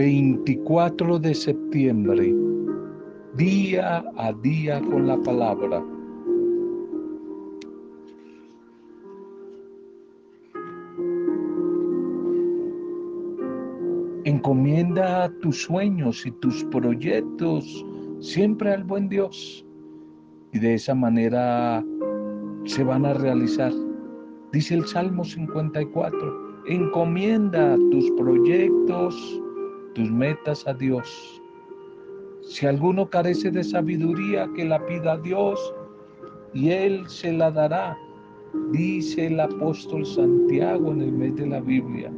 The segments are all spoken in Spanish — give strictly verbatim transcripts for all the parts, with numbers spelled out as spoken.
veinticuatro de septiembre, día a día con la palabra. Encomienda tus sueños y tus proyectos siempre al buen Dios, y de esa manera se van a realizar. Dice el Salmo cincuenta y cuatro, encomienda tus proyectos, tus metas a Dios. Si alguno carece de sabiduría, que la pida a Dios y Él se la dará, dice el apóstol Santiago en el mes de la Biblia.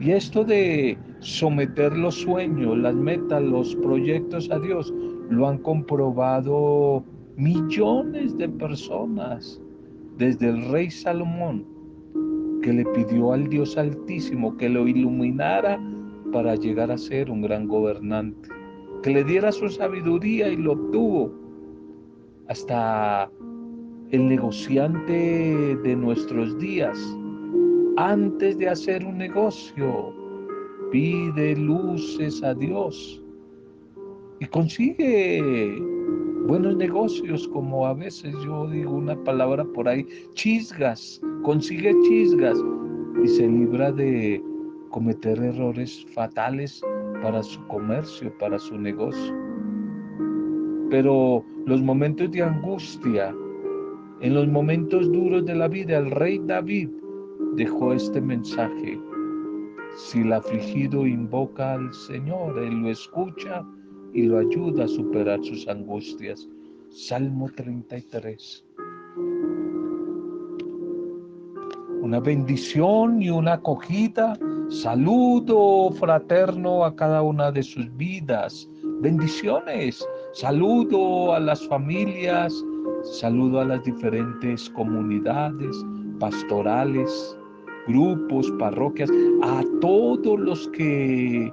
Y esto de someter los sueños, las metas, los proyectos a Dios, lo han comprobado millones de personas, desde el rey Salomón, que le pidió al Dios Altísimo que lo iluminara para llegar a ser un gran gobernante, que le diera su sabiduría, y lo obtuvo. Hasta el negociante de nuestros días, antes de hacer un negocio, pide luces a Dios y consigue buenos negocios, como a veces yo digo una palabra por ahí, chisgas, consigue chisgas y se libra de cometer errores fatales para su comercio, para su negocio. Pero los momentos de angustia, en los momentos duros de la vida, el rey David dejó este mensaje: si el afligido invoca al Señor, Él lo escucha y lo ayuda a superar sus angustias. Salmo treinta y tres. Una bendición y una acogida, saludo fraterno a cada una de sus vidas. Bendiciones, saludo a las familias, saludo a las diferentes comunidades pastorales, grupos, parroquias, a todos los que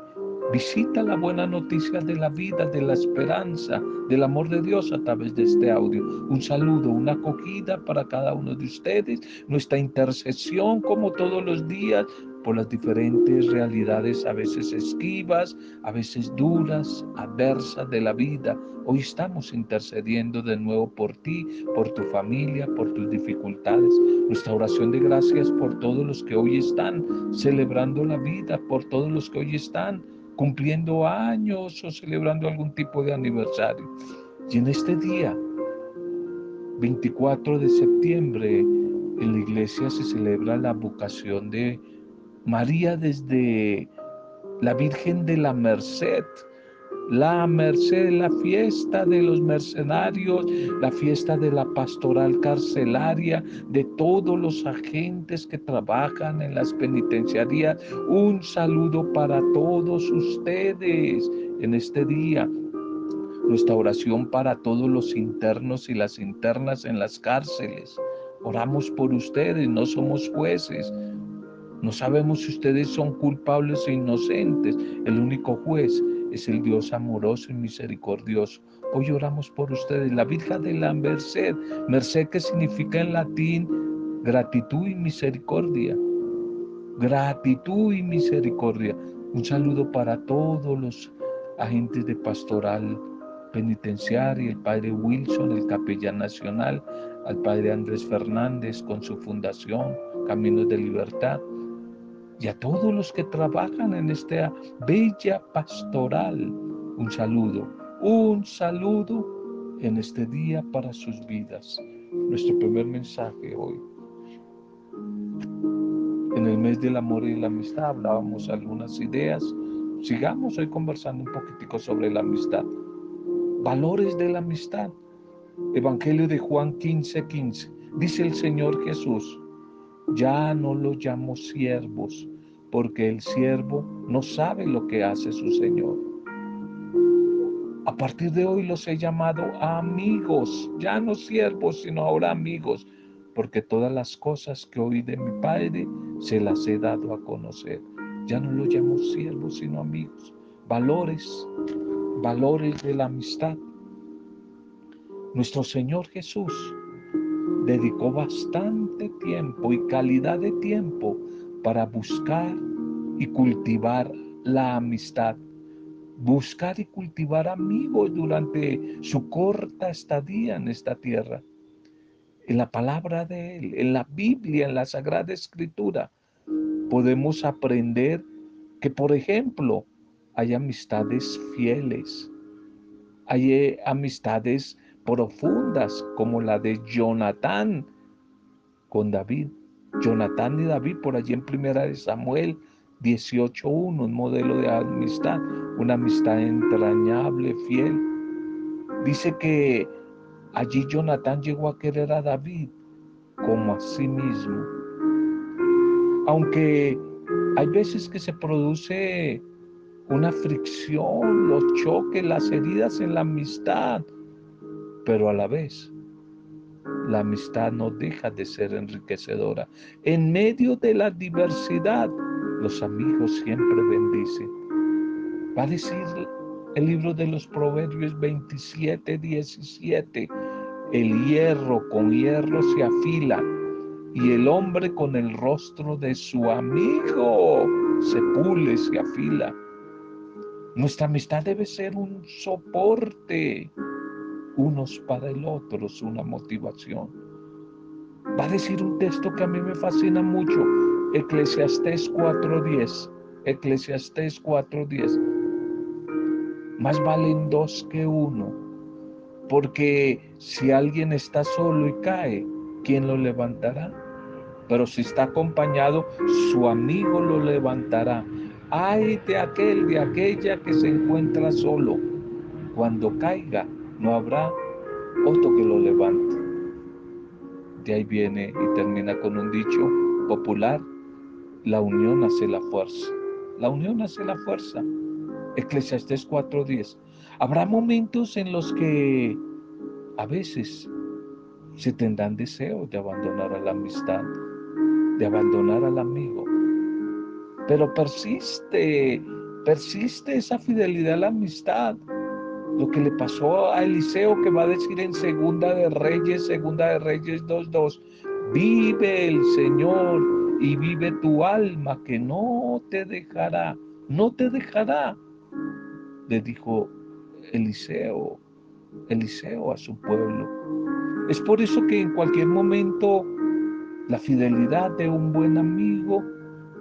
visitan la buena noticia de la vida, de la esperanza, del amor de Dios a través de este audio. Un saludo, una acogida para cada uno de ustedes, nuestra intercesión como todos los días por las diferentes realidades, a veces esquivas, a veces duras, adversas de la vida. Hoy estamos intercediendo de nuevo por ti, por tu familia, por tus dificultades. Nuestra oración de gracias por todos los que hoy están celebrando la vida, por todos los que hoy están cumpliendo años o celebrando algún tipo de aniversario. Y en este día, veinticuatro de septiembre, en la iglesia se celebra la vocación de María desde la Virgen de la Merced. La Merced, la fiesta de los mercenarios, la fiesta de la pastoral carcelaria, de todos los agentes que trabajan en las penitenciarías. Un saludo para todos ustedes en este día. Nuestra oración para todos los internos y las internas en las cárceles. Oramos por ustedes, no somos jueces. No sabemos si ustedes son culpables o inocentes. El único juez es el Dios amoroso y misericordioso. Hoy oramos por ustedes. La Virgen de la Merced, merced que significa en latín gratitud y misericordia. Gratitud y misericordia. Un saludo para todos los agentes de pastoral penitenciaria, el padre Wilson, el capellán nacional, al padre Andrés Fernández con su fundación, Caminos de Libertad, y a todos los que trabajan en esta bella pastoral. Un saludo, un saludo en este día para sus vidas. Nuestro primer mensaje hoy. En el mes del amor y la amistad hablábamos algunas ideas. Sigamos hoy conversando un poquitico sobre la amistad. Valores de la amistad. Evangelio de Juan quince quince. Dice el Señor Jesús: ya no los llamo siervos, porque el siervo no sabe lo que hace su Señor. A partir de hoy los he llamado amigos, ya no siervos, sino ahora amigos, porque todas las cosas que oí de mi Padre se las he dado a conocer. Ya no los llamo siervos, sino amigos. Valores, valores de la amistad. Nuestro Señor Jesús dedicó bastante tiempo y calidad de tiempo para buscar y cultivar la amistad. Buscar y cultivar amigos durante su corta estadía en esta tierra. En la palabra de Él, en la Biblia, en la Sagrada Escritura, podemos aprender que, por ejemplo, hay amistades fieles, hay amistades profundas como la de Jonatán con David. Jonatán y David, por allí en Primera de Samuel dieciocho uno, un modelo de amistad, una amistad entrañable, fiel. Dice que allí Jonatán llegó a querer a David como a sí mismo. Aunque hay veces que se produce una fricción, los choques, las heridas en la amistad, pero a la vez la amistad no deja de ser enriquecedora. En medio de la diversidad, los amigos siempre bendicen. Va a decir el libro de los Proverbios veintisiete, diecisiete. El hierro con hierro se afila, y el hombre con el rostro de su amigo se pule, se afila. Nuestra amistad debe ser un soporte, unos para el otro, una motivación. Va a decir un texto que a mí me fascina mucho, Eclesiastés cuatro diez. Eclesiastés cuatro diez. Más valen dos que uno, porque si alguien está solo y cae, ¿quién lo levantará? Pero si está acompañado, su amigo lo levantará. Ay de aquel, de aquella que se encuentra solo. Cuando caiga, no habrá otro que lo levante. De ahí viene y termina con un dicho popular: la unión hace la fuerza. La unión hace la fuerza. Eclesiastés cuatro diez. Habrá momentos en los que a veces se tendrán deseos de abandonar a la amistad, de abandonar al amigo. Pero persiste, persiste esa fidelidad a la amistad. Lo que le pasó a Eliseo, que va a decir en Segunda de Reyes, Segunda de Reyes dos dos, vive el Señor y vive tu alma, que no te dejará, no te dejará, le dijo Eliseo, Eliseo a su pueblo. Es por eso que en cualquier momento la fidelidad de un buen amigo,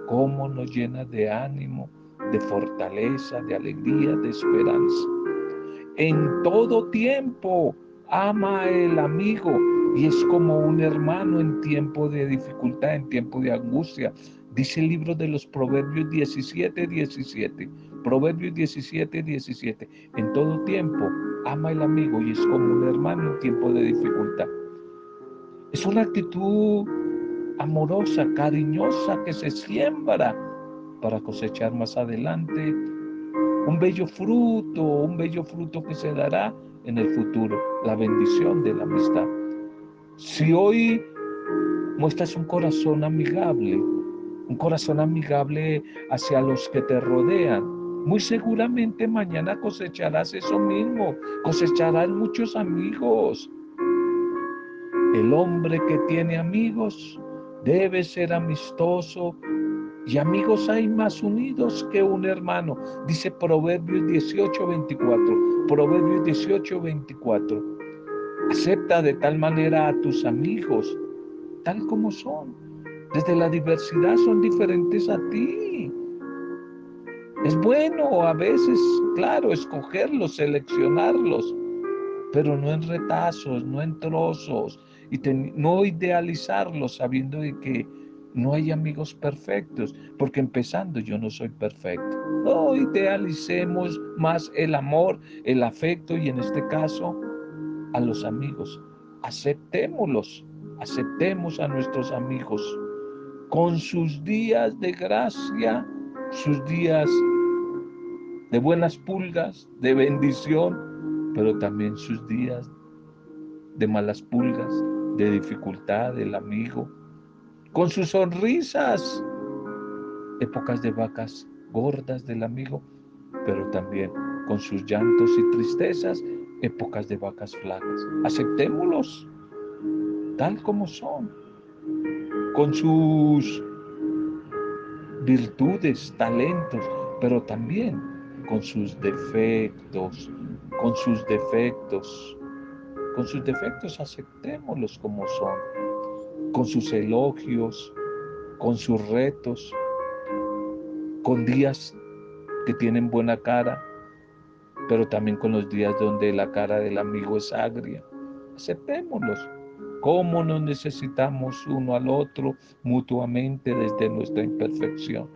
cómo nos llena de ánimo, de fortaleza, de alegría, de esperanza. En todo tiempo ama el amigo, y es como un hermano en tiempo de dificultad, en tiempo de angustia. Dice el libro de los Proverbios diecisiete, diecisiete. Proverbios diecisiete, diecisiete. En todo tiempo ama el amigo, y es como un hermano en tiempo de dificultad. Es una actitud amorosa, cariñosa, que se siembra para cosechar más adelante un bello fruto, un bello fruto que se dará en el futuro, la bendición de la amistad. Si hoy muestras un corazón amigable, un corazón amigable hacia los que te rodean, muy seguramente mañana cosecharás eso mismo, cosecharás muchos amigos. El hombre que tiene amigos debe ser amistoso, y amigos hay más unidos que un hermano, dice Proverbios dieciocho, veinticuatro. Proverbios dieciocho, veinticuatro. Acepta de tal manera a tus amigos, tal como son. Desde la diversidad son diferentes a ti. Es bueno a veces, claro, escogerlos, seleccionarlos, pero no en retazos, no en trozos, y ten, no idealizarlos, sabiendo de que no hay amigos perfectos, porque empezando yo no soy perfecto. No idealicemos más el amor, el afecto, y en este caso a los amigos. Aceptémoslos, aceptemos a nuestros amigos con sus días de gracia, sus días de buenas pulgas, de bendición, pero también sus días de malas pulgas, de dificultad del amigo, con sus sonrisas, épocas de vacas gordas del amigo, pero también con sus llantos y tristezas, épocas de vacas flacas. Aceptémoslos tal como son, con sus virtudes, talentos, pero también con sus defectos, con sus defectos, con sus defectos aceptémoslos como son, con sus elogios, con sus retos, con días que tienen buena cara, pero también con los días donde la cara del amigo es agria. Aceptémoslos. Cómo nos necesitamos uno al otro mutuamente desde nuestra imperfección.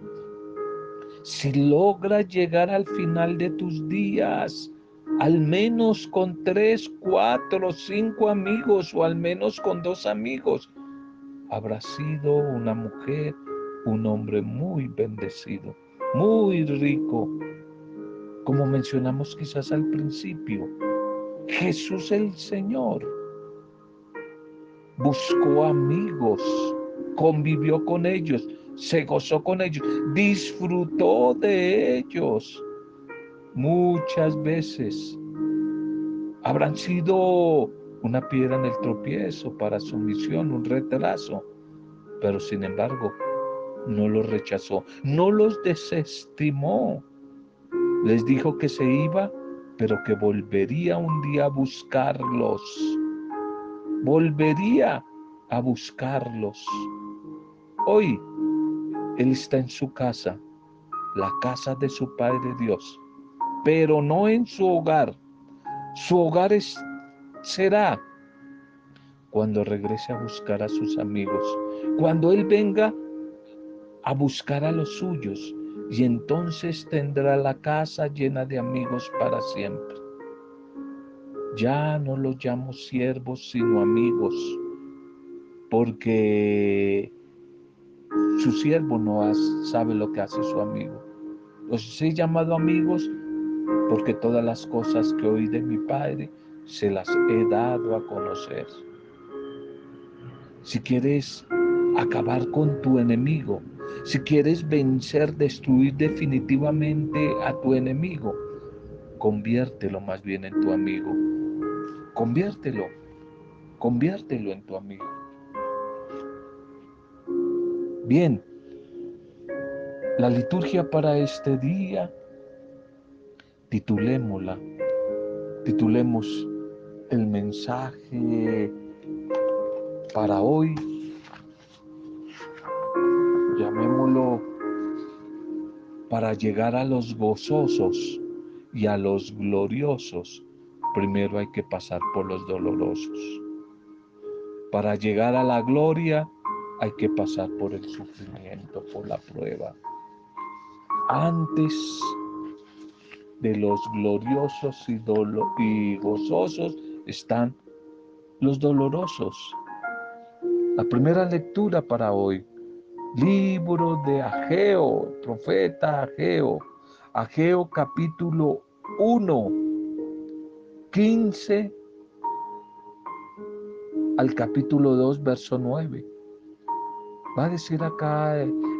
Si logras llegar al final de tus días, al menos con tres, cuatro, cinco amigos o al menos con dos amigos, habrás sido una mujer, un hombre muy bendecido, muy rico. Como mencionamos quizás al principio, Jesús el Señor buscó amigos, convivió con ellos, se gozó con ellos, disfrutó de ellos. Muchas veces habrán sido una piedra en el tropiezo para su misión, un retraso, pero sin embargo no los rechazó, no los desestimó. Les dijo que se iba, pero que volvería un día a buscarlos. Volvería a buscarlos. Hoy Él está en su casa, la casa de su Padre Dios, pero no en su hogar. Su hogar es, será cuando regrese a buscar a sus amigos, cuando Él venga a buscar a los suyos. Y entonces tendrá la casa llena de amigos para siempre. Ya no los llamo siervos, sino amigos, porque su siervo no sabe lo que hace su amigo. Los he llamado amigos porque todas las cosas que oí de mi Padre se las he dado a conocer. Si quieres acabar con tu enemigo, si quieres vencer, destruir definitivamente a tu enemigo, conviértelo más bien en tu amigo. Conviértelo, conviértelo en tu amigo. Bien, la liturgia para este día, titulémosla, titulemos el mensaje para hoy. Llamémoslo para llegar a los gozosos y a los gloriosos. Primero hay que pasar por los dolorosos. Para llegar a la gloria hay que pasar por el sufrimiento, por la prueba. Antes de los gloriosos y, dolo- y gozosos están los dolorosos. La primera lectura para hoy. Libro de Ageo, profeta Ageo, Ageo capítulo uno, quince al capítulo dos, verso nueve. Va a decir acá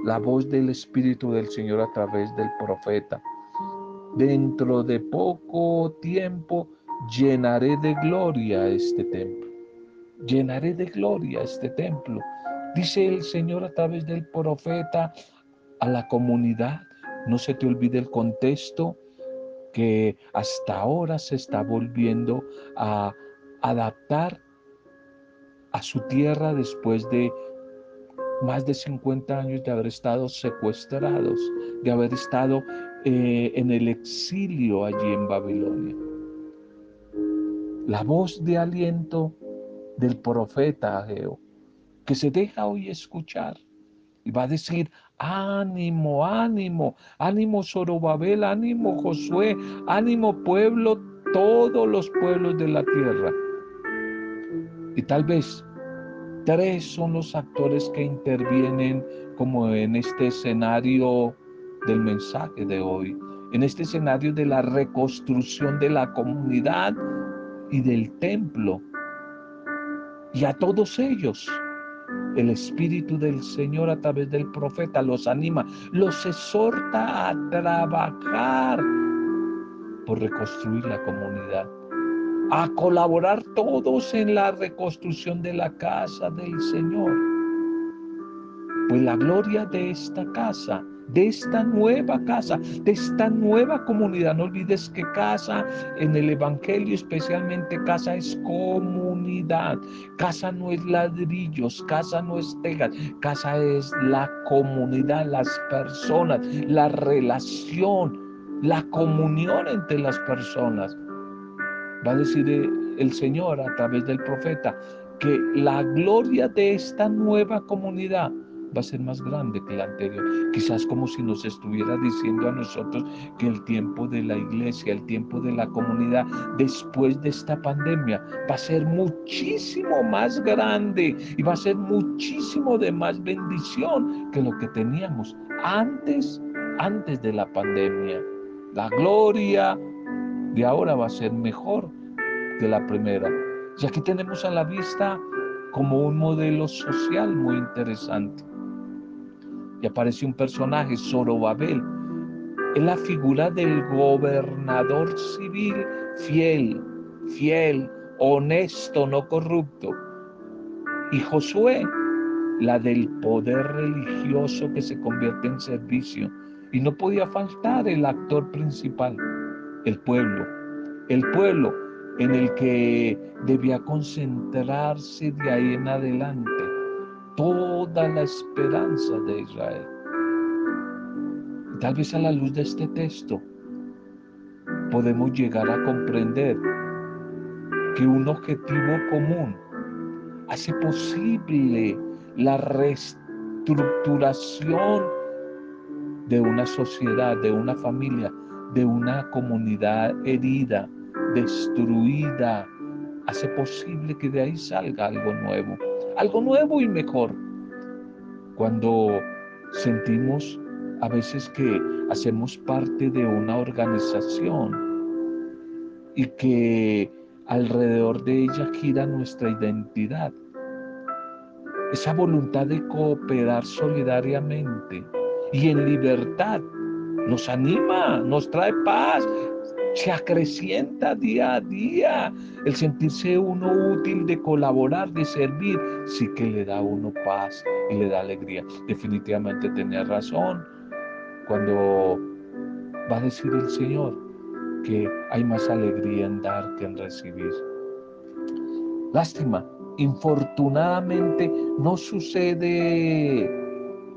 la voz del Espíritu del Señor a través del profeta. Dentro de poco tiempo llenaré de gloria este templo. Llenaré de gloria este templo. Dice el Señor a través del profeta a la comunidad. No se te olvide el contexto que hasta ahora se está volviendo a adaptar a su tierra después de más de cincuenta años de haber estado secuestrados, de haber estado eh, en el exilio allí en Babilonia. La voz de aliento del profeta Ageo, que se deja hoy escuchar y va a decir: ánimo, ánimo, ánimo Zorobabel, ánimo Josué, ánimo pueblo, todos los pueblos de la tierra. Y tal vez tres son los actores que intervienen como en este escenario del mensaje de hoy, en este escenario de la reconstrucción de la comunidad y del templo. Y a todos ellos el Espíritu del Señor a través del profeta los anima, los exhorta a trabajar por reconstruir la comunidad, a colaborar todos en la reconstrucción de la casa del Señor. pues la gloria de esta casa, de esta nueva casa, de esta nueva comunidad. No olvides que casa en el evangelio, especialmente casa, es comunidad. Casa no es ladrillos, casa no es tejas, casa es la comunidad, las personas, la relación, la comunión entre las personas. Va a decir el Señor a través del profeta que la gloria de esta nueva comunidad va a ser más grande que la anterior. Quizás como si nos estuviera diciendo a nosotros que el tiempo de la iglesia, el tiempo de la comunidad, después de esta pandemia, va a ser muchísimo más grande y va a ser muchísimo de más bendición que lo que teníamos antes, antes de la pandemia. La gloria de ahora va a ser mejor que la primera. Y aquí tenemos a la vista como un modelo social muy interesante. Y aparece un personaje, Zorobabel. Es la figura del gobernador civil fiel, fiel, honesto, no corrupto. Y Josué, la del poder religioso que se convierte en servicio. Y no podía faltar el actor principal, el pueblo. El pueblo en el que debía concentrarse de ahí en adelante toda la esperanza de Israel. Tal vez a la luz de este texto podemos llegar a comprender que un objetivo común hace posible la reestructuración de una sociedad, de una familia, de una comunidad herida, destruida. Hace posible que de ahí salga algo nuevo, algo nuevo y mejor. Cuando sentimos a veces que hacemos parte de una organización y que alrededor de ella gira nuestra identidad, esa voluntad de cooperar solidariamente y en libertad nos anima, nos trae paz. Se acrecienta día a día el sentirse uno útil, de colaborar, de servir. Sí que le da a uno paz y le da alegría. Definitivamente tenía razón cuando va a decir el Señor que hay más alegría en dar que en recibir. Lástima, infortunadamente no sucede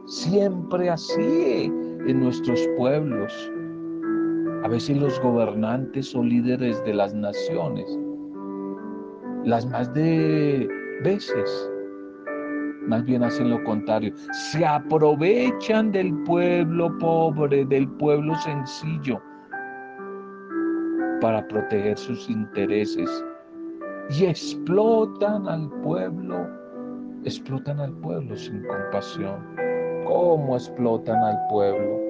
siempre así en nuestros pueblos. A veces los gobernantes o líderes de las naciones, las más de veces, más bien hacen lo contrario. Se aprovechan del pueblo pobre, del pueblo sencillo, para proteger sus intereses. Y explotan al pueblo, explotan al pueblo sin compasión. ¿Cómo explotan al pueblo?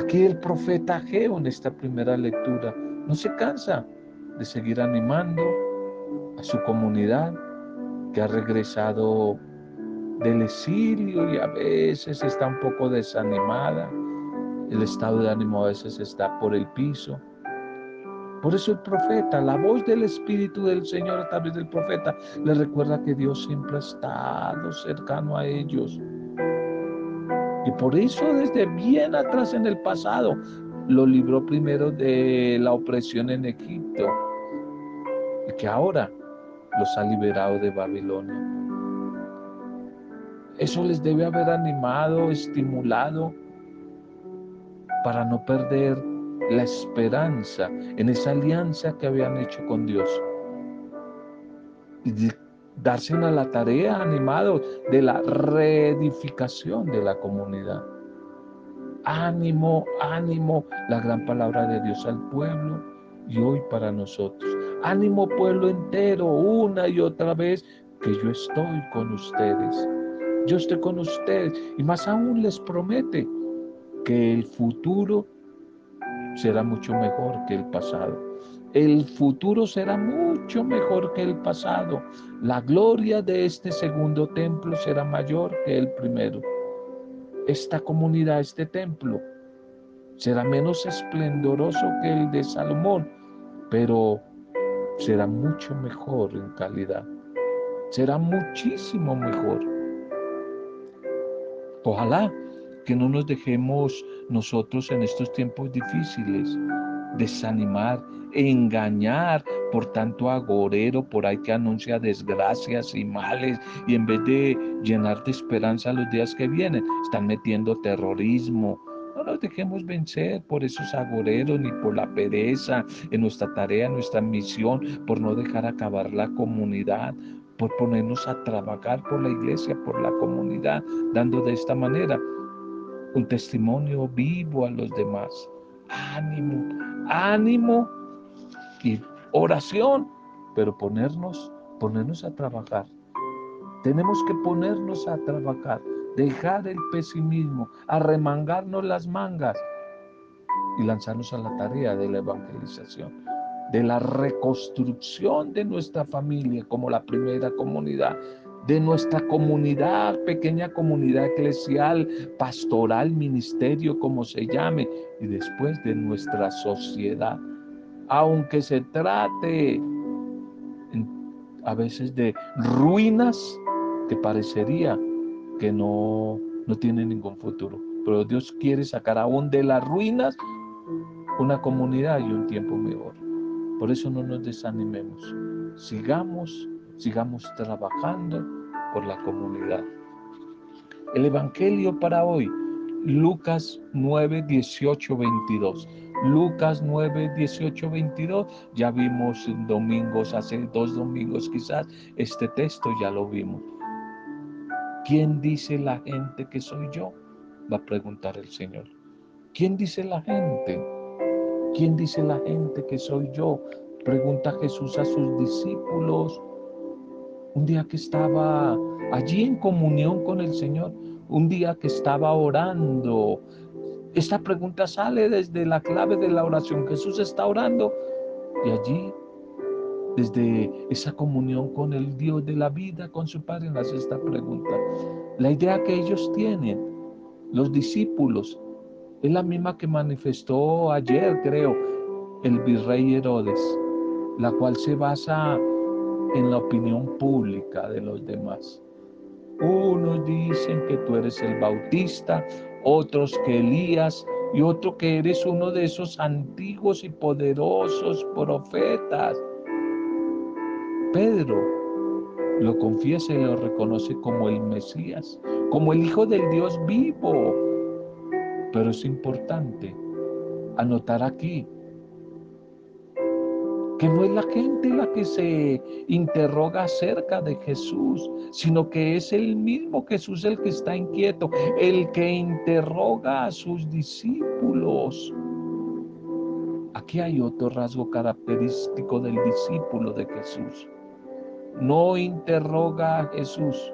Aquí el profeta Ageo, en esta primera lectura, no se cansa de seguir animando a su comunidad que ha regresado del exilio y a veces está un poco desanimada. El estado de ánimo a veces está por el piso. Por eso el profeta, la voz del Espíritu del Señor a través del profeta, le recuerda que Dios siempre ha estado cercano a ellos. Y por eso desde bien atrás en el pasado lo libró primero de la opresión en Egipto y que ahora los ha liberado de Babilonia. Eso les debe haber animado, estimulado para no perder la esperanza en esa alianza que habían hecho con Dios. Y darse a la tarea animados de la reedificación de la comunidad. Ánimo, ánimo, la gran palabra de Dios al pueblo y hoy para nosotros. Ánimo, pueblo entero, una y otra vez, que yo estoy con ustedes. Yo estoy con ustedes y más aún les promete que el futuro será mucho mejor que el pasado. El futuro será mucho mejor que el pasado. La gloria de este segundo templo será mayor que el primero. Esta comunidad, este templo, será menos esplendoroso que el de Salomón, pero será mucho mejor en calidad. Será muchísimo mejor. Ojalá que no nos dejemos nosotros en estos tiempos difíciles desanimar, engañar por tanto agorero por ahí que anuncia desgracias y males, y en vez de llenar de esperanza los días que vienen, están metiendo terrorismo. No nos dejemos vencer por esos agoreros ni por la pereza en nuestra tarea, en nuestra misión, por no dejar acabar la comunidad, por ponernos a trabajar por la iglesia, por la comunidad, dando de esta manera un testimonio vivo a los demás. Ánimo, ánimo y oración, pero ponernos, ponernos a trabajar. Tenemos que ponernos a trabajar, dejar el pesimismo, arremangarnos las mangas y lanzarnos a la tarea de la evangelización, de la reconstrucción de nuestra familia como la primera comunidad, de nuestra comunidad, pequeña comunidad eclesial, pastoral, ministerio, como se llame, y después de nuestra sociedad. Aunque se trate a veces de ruinas que parecería que no, no tienen ningún futuro, pero Dios quiere sacar aún de las ruinas una comunidad y un tiempo mejor. Por eso no nos desanimemos, sigamos Sigamos trabajando por la comunidad. El Evangelio para hoy, Lucas nueve, dieciocho, veintidós. Lucas nueve, dieciocho, veintidós. Ya vimos domingos, hace dos domingos quizás, este texto ya lo vimos. ¿Quién dice la gente que soy yo?, va a preguntar el Señor. ¿Quién dice la gente? ¿Quién dice la gente que soy yo?, pregunta Jesús a sus discípulos. Un día que estaba allí en comunión con el Señor, un día que estaba orando. Esta pregunta sale desde la clave de la oración. Jesús está orando y allí, desde esa comunión con el Dios de la vida, con su Padre, hace esta pregunta. La idea que ellos tienen, los discípulos, es la misma que manifestó ayer, creo, el virrey Herodes, la cual se basa en la opinión pública de los demás. Unos dicen que tú eres el Bautista, otros que Elías, y otro que eres uno de esos antiguos y poderosos profetas. Pedro lo confiesa y lo reconoce como el Mesías, como el Hijo del Dios vivo. Pero es importante anotar aquí que no es la gente la que se interroga acerca de Jesús, sino que es el mismo Jesús el que está inquieto, el que interroga a sus discípulos. Aquí hay otro rasgo característico del discípulo de Jesús. No interroga a Jesús,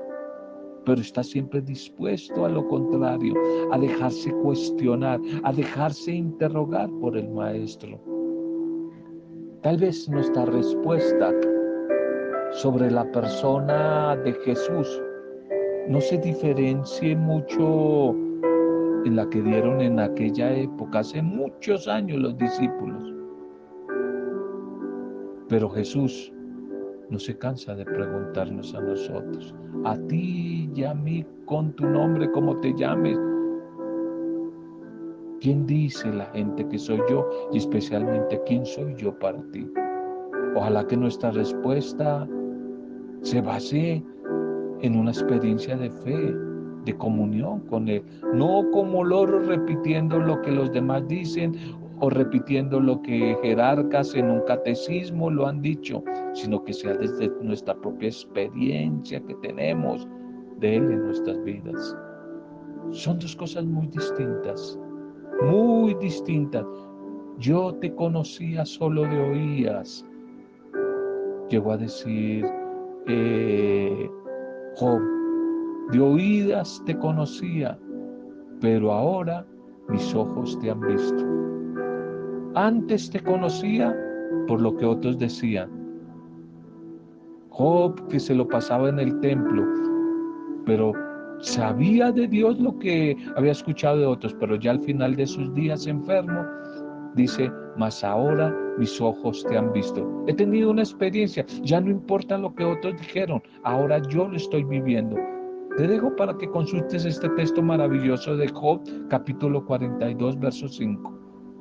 pero está siempre dispuesto a lo contrario, a dejarse cuestionar, a dejarse interrogar por el Maestro. Tal vez nuestra respuesta sobre la persona de Jesús no se diferencie mucho en la que dieron en aquella época, hace muchos años, los discípulos. Pero Jesús no se cansa de preguntarnos a nosotros, a ti y a mí, con tu nombre, como te llames. ¿Quién dice la gente que soy yo? Y especialmente, ¿quién soy yo para ti? Ojalá que nuestra respuesta se base en una experiencia de fe, de comunión con Él. No como loro repitiendo lo que los demás dicen o repitiendo lo que jerarcas en un catecismo lo han dicho, sino que sea desde nuestra propia experiencia que tenemos de Él en nuestras vidas. Son dos cosas muy distintas. Muy distintas. Yo te conocía solo de oídas, llegó a decir eh, Job, de oídas te conocía, pero ahora mis ojos te han visto. Antes te conocía por lo que otros decían. Job, que se lo pasaba en el templo, pero sabía de Dios lo que había escuchado de otros, pero ya al final de sus días enfermo, dice, mas ahora mis ojos te han visto. He tenido una experiencia, ya no importa lo que otros dijeron, ahora yo lo estoy viviendo. Te dejo para que consultes este texto maravilloso de Job, capítulo cuarenta y dos, verso cinco.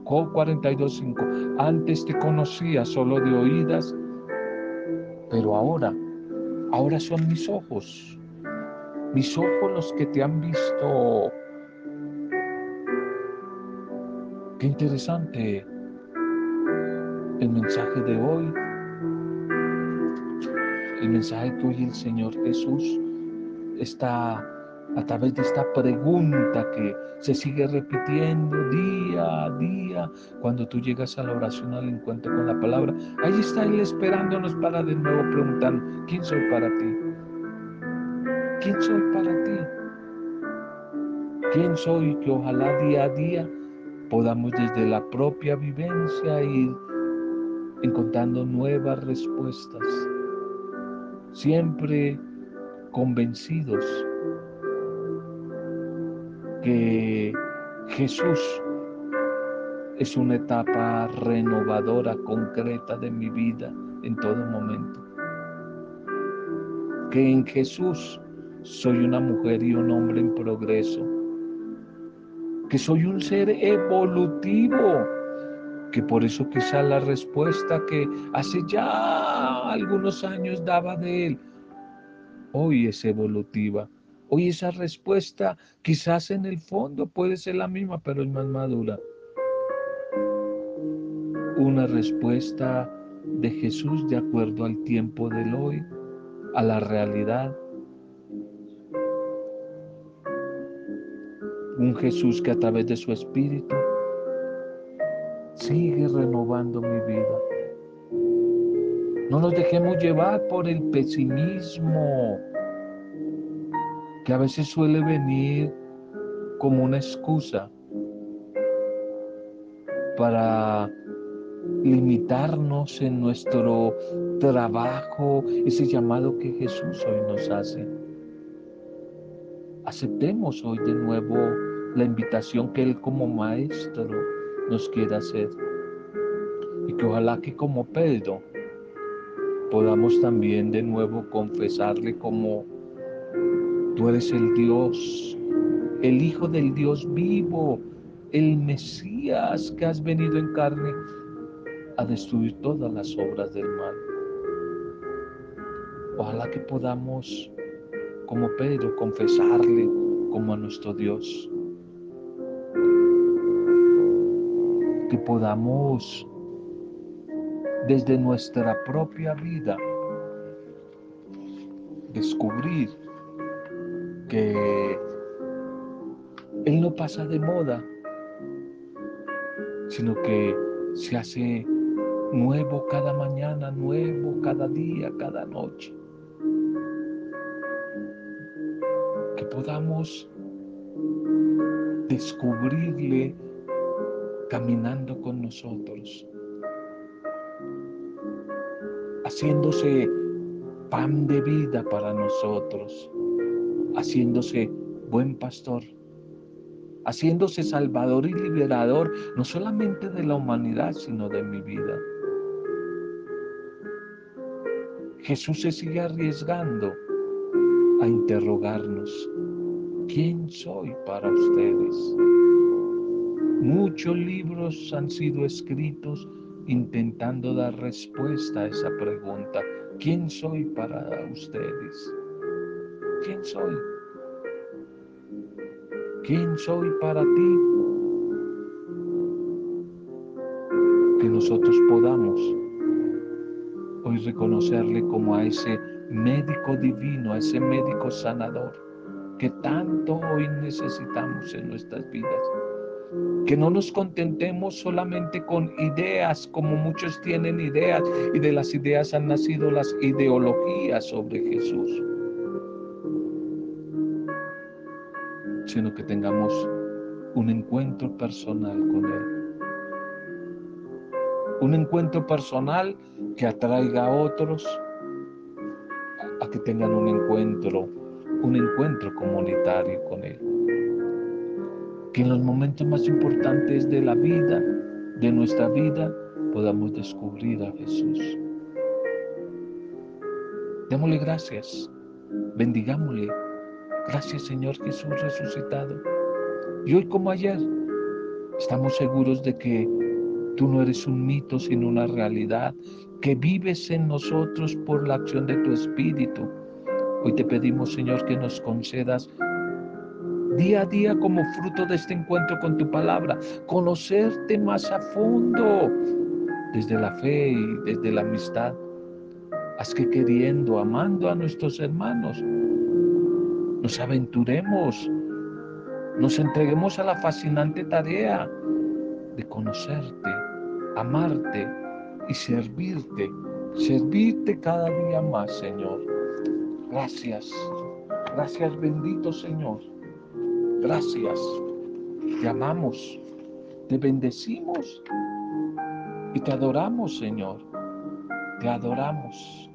Job cuarenta y dos, cinco. Antes te conocía solo de oídas, pero ahora, ahora son mis ojos. Mis ojos los que te han visto. Qué interesante el mensaje de hoy. El mensaje tuyo y el Señor Jesús está a través de esta pregunta que se sigue repitiendo día a día. Cuando tú llegas a la oración, al encuentro con la palabra, ahí está Él esperándonos para de nuevo preguntar: ¿quién soy para ti? ¿Quién soy para ti? ¿Quién soy? Que ojalá día a día podamos desde la propia vivencia ir encontrando nuevas respuestas, siempre convencidos que Jesús es una etapa renovadora, concreta de mi vida en todo momento. Que en Jesús soy una mujer y un hombre en progreso. Que soy un ser evolutivo. Que por eso quizá la respuesta que hace ya algunos años daba de Él, hoy es evolutiva. Hoy esa respuesta quizás en el fondo puede ser la misma, pero es más madura. Una respuesta de Jesús de acuerdo al tiempo del hoy, a la realidad. Un Jesús que a través de su Espíritu sigue renovando mi vida. No nos dejemos llevar por el pesimismo que a veces suele venir como una excusa para limitarnos en nuestro trabajo, ese llamado que Jesús hoy nos hace. Aceptemos hoy de nuevo la invitación que Él como Maestro nos quiere hacer, y que ojalá que como Pedro podamos también de nuevo confesarle como: tú eres el Dios, el Hijo del Dios vivo, el Mesías que has venido en carne a destruir todas las obras del mal. Ojalá que podamos, como Pedro, confesarle como a nuestro Dios. Que podamos, desde nuestra propia vida, descubrir que Él no pasa de moda, sino que se hace nuevo cada mañana, nuevo cada día, cada noche. Que podamos descubrirle caminando con nosotros, haciéndose pan de vida para nosotros, haciéndose buen pastor, haciéndose salvador y liberador, no solamente de la humanidad, sino de mi vida. Jesús se sigue arriesgando a interrogarnos: ¿quién soy para ustedes? Muchos libros han sido escritos intentando dar respuesta a esa pregunta: ¿quién soy para ustedes? ¿Quién soy? ¿Quién soy para ti? Que nosotros podamos hoy reconocerle como a ese médico divino, a ese médico sanador que tanto hoy necesitamos en nuestras vidas. Que no nos contentemos solamente con ideas, como muchos tienen ideas, y de las ideas han nacido las ideologías sobre Jesús. Sino que tengamos un encuentro personal con Él. Un encuentro personal que atraiga a otros a que tengan un encuentro, un encuentro comunitario con Él. Que en los momentos más importantes de la vida, de nuestra vida, podamos descubrir a Jesús. Démosle gracias, bendigámosle. Gracias, Señor Jesús resucitado. Y hoy como ayer, estamos seguros de que tú no eres un mito, sino una realidad, que vives en nosotros por la acción de tu Espíritu. Hoy te pedimos, Señor, que nos concedas día a día, como fruto de este encuentro con tu palabra, conocerte más a fondo, desde la fe y desde la amistad. Haz que queriendo, amando a nuestros hermanos, nos aventuremos, nos entreguemos a la fascinante tarea de conocerte, amarte y servirte, servirte cada día más, Señor. Gracias, gracias bendito Señor, gracias, te amamos, te bendecimos y te adoramos, Señor, te adoramos.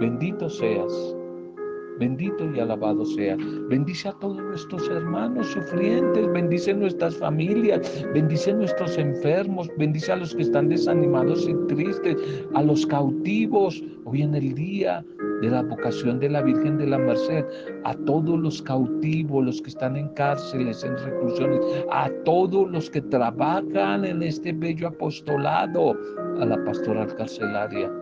Bendito seas, bendito y alabado seas. Bendice a todos nuestros hermanos sufrientes, bendice nuestras familias, bendice nuestros enfermos, bendice a los que están desanimados y tristes, a los cautivos, hoy en el día de la vocación de la Virgen de la Merced, a todos los cautivos, los que están en cárceles, en reclusiones, a todos los que trabajan en este bello apostolado, a la pastoral carcelaria,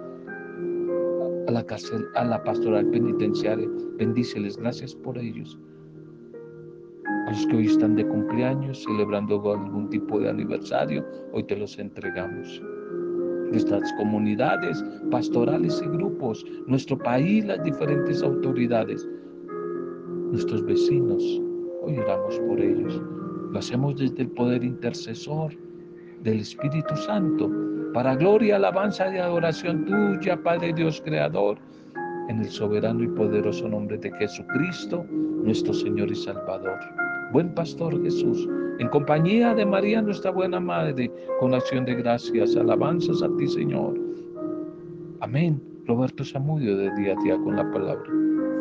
a la, cárcel, a la pastoral penitenciaria, bendíceles, gracias por ellos. A los que hoy están de cumpleaños, celebrando algún tipo de aniversario, hoy te los entregamos. Nuestras comunidades, pastorales y grupos, nuestro país, las diferentes autoridades, nuestros vecinos, hoy oramos por ellos. Lo hacemos desde el poder intercesor del Espíritu Santo, para gloria, alabanza y adoración tuya, Padre Dios Creador, en el soberano y poderoso nombre de Jesucristo, nuestro Señor y Salvador. Buen Pastor Jesús, en compañía de María, nuestra buena Madre, con acción de gracias, alabanzas a ti, Señor. Amén. Roberto Samudio, de día a día con la palabra.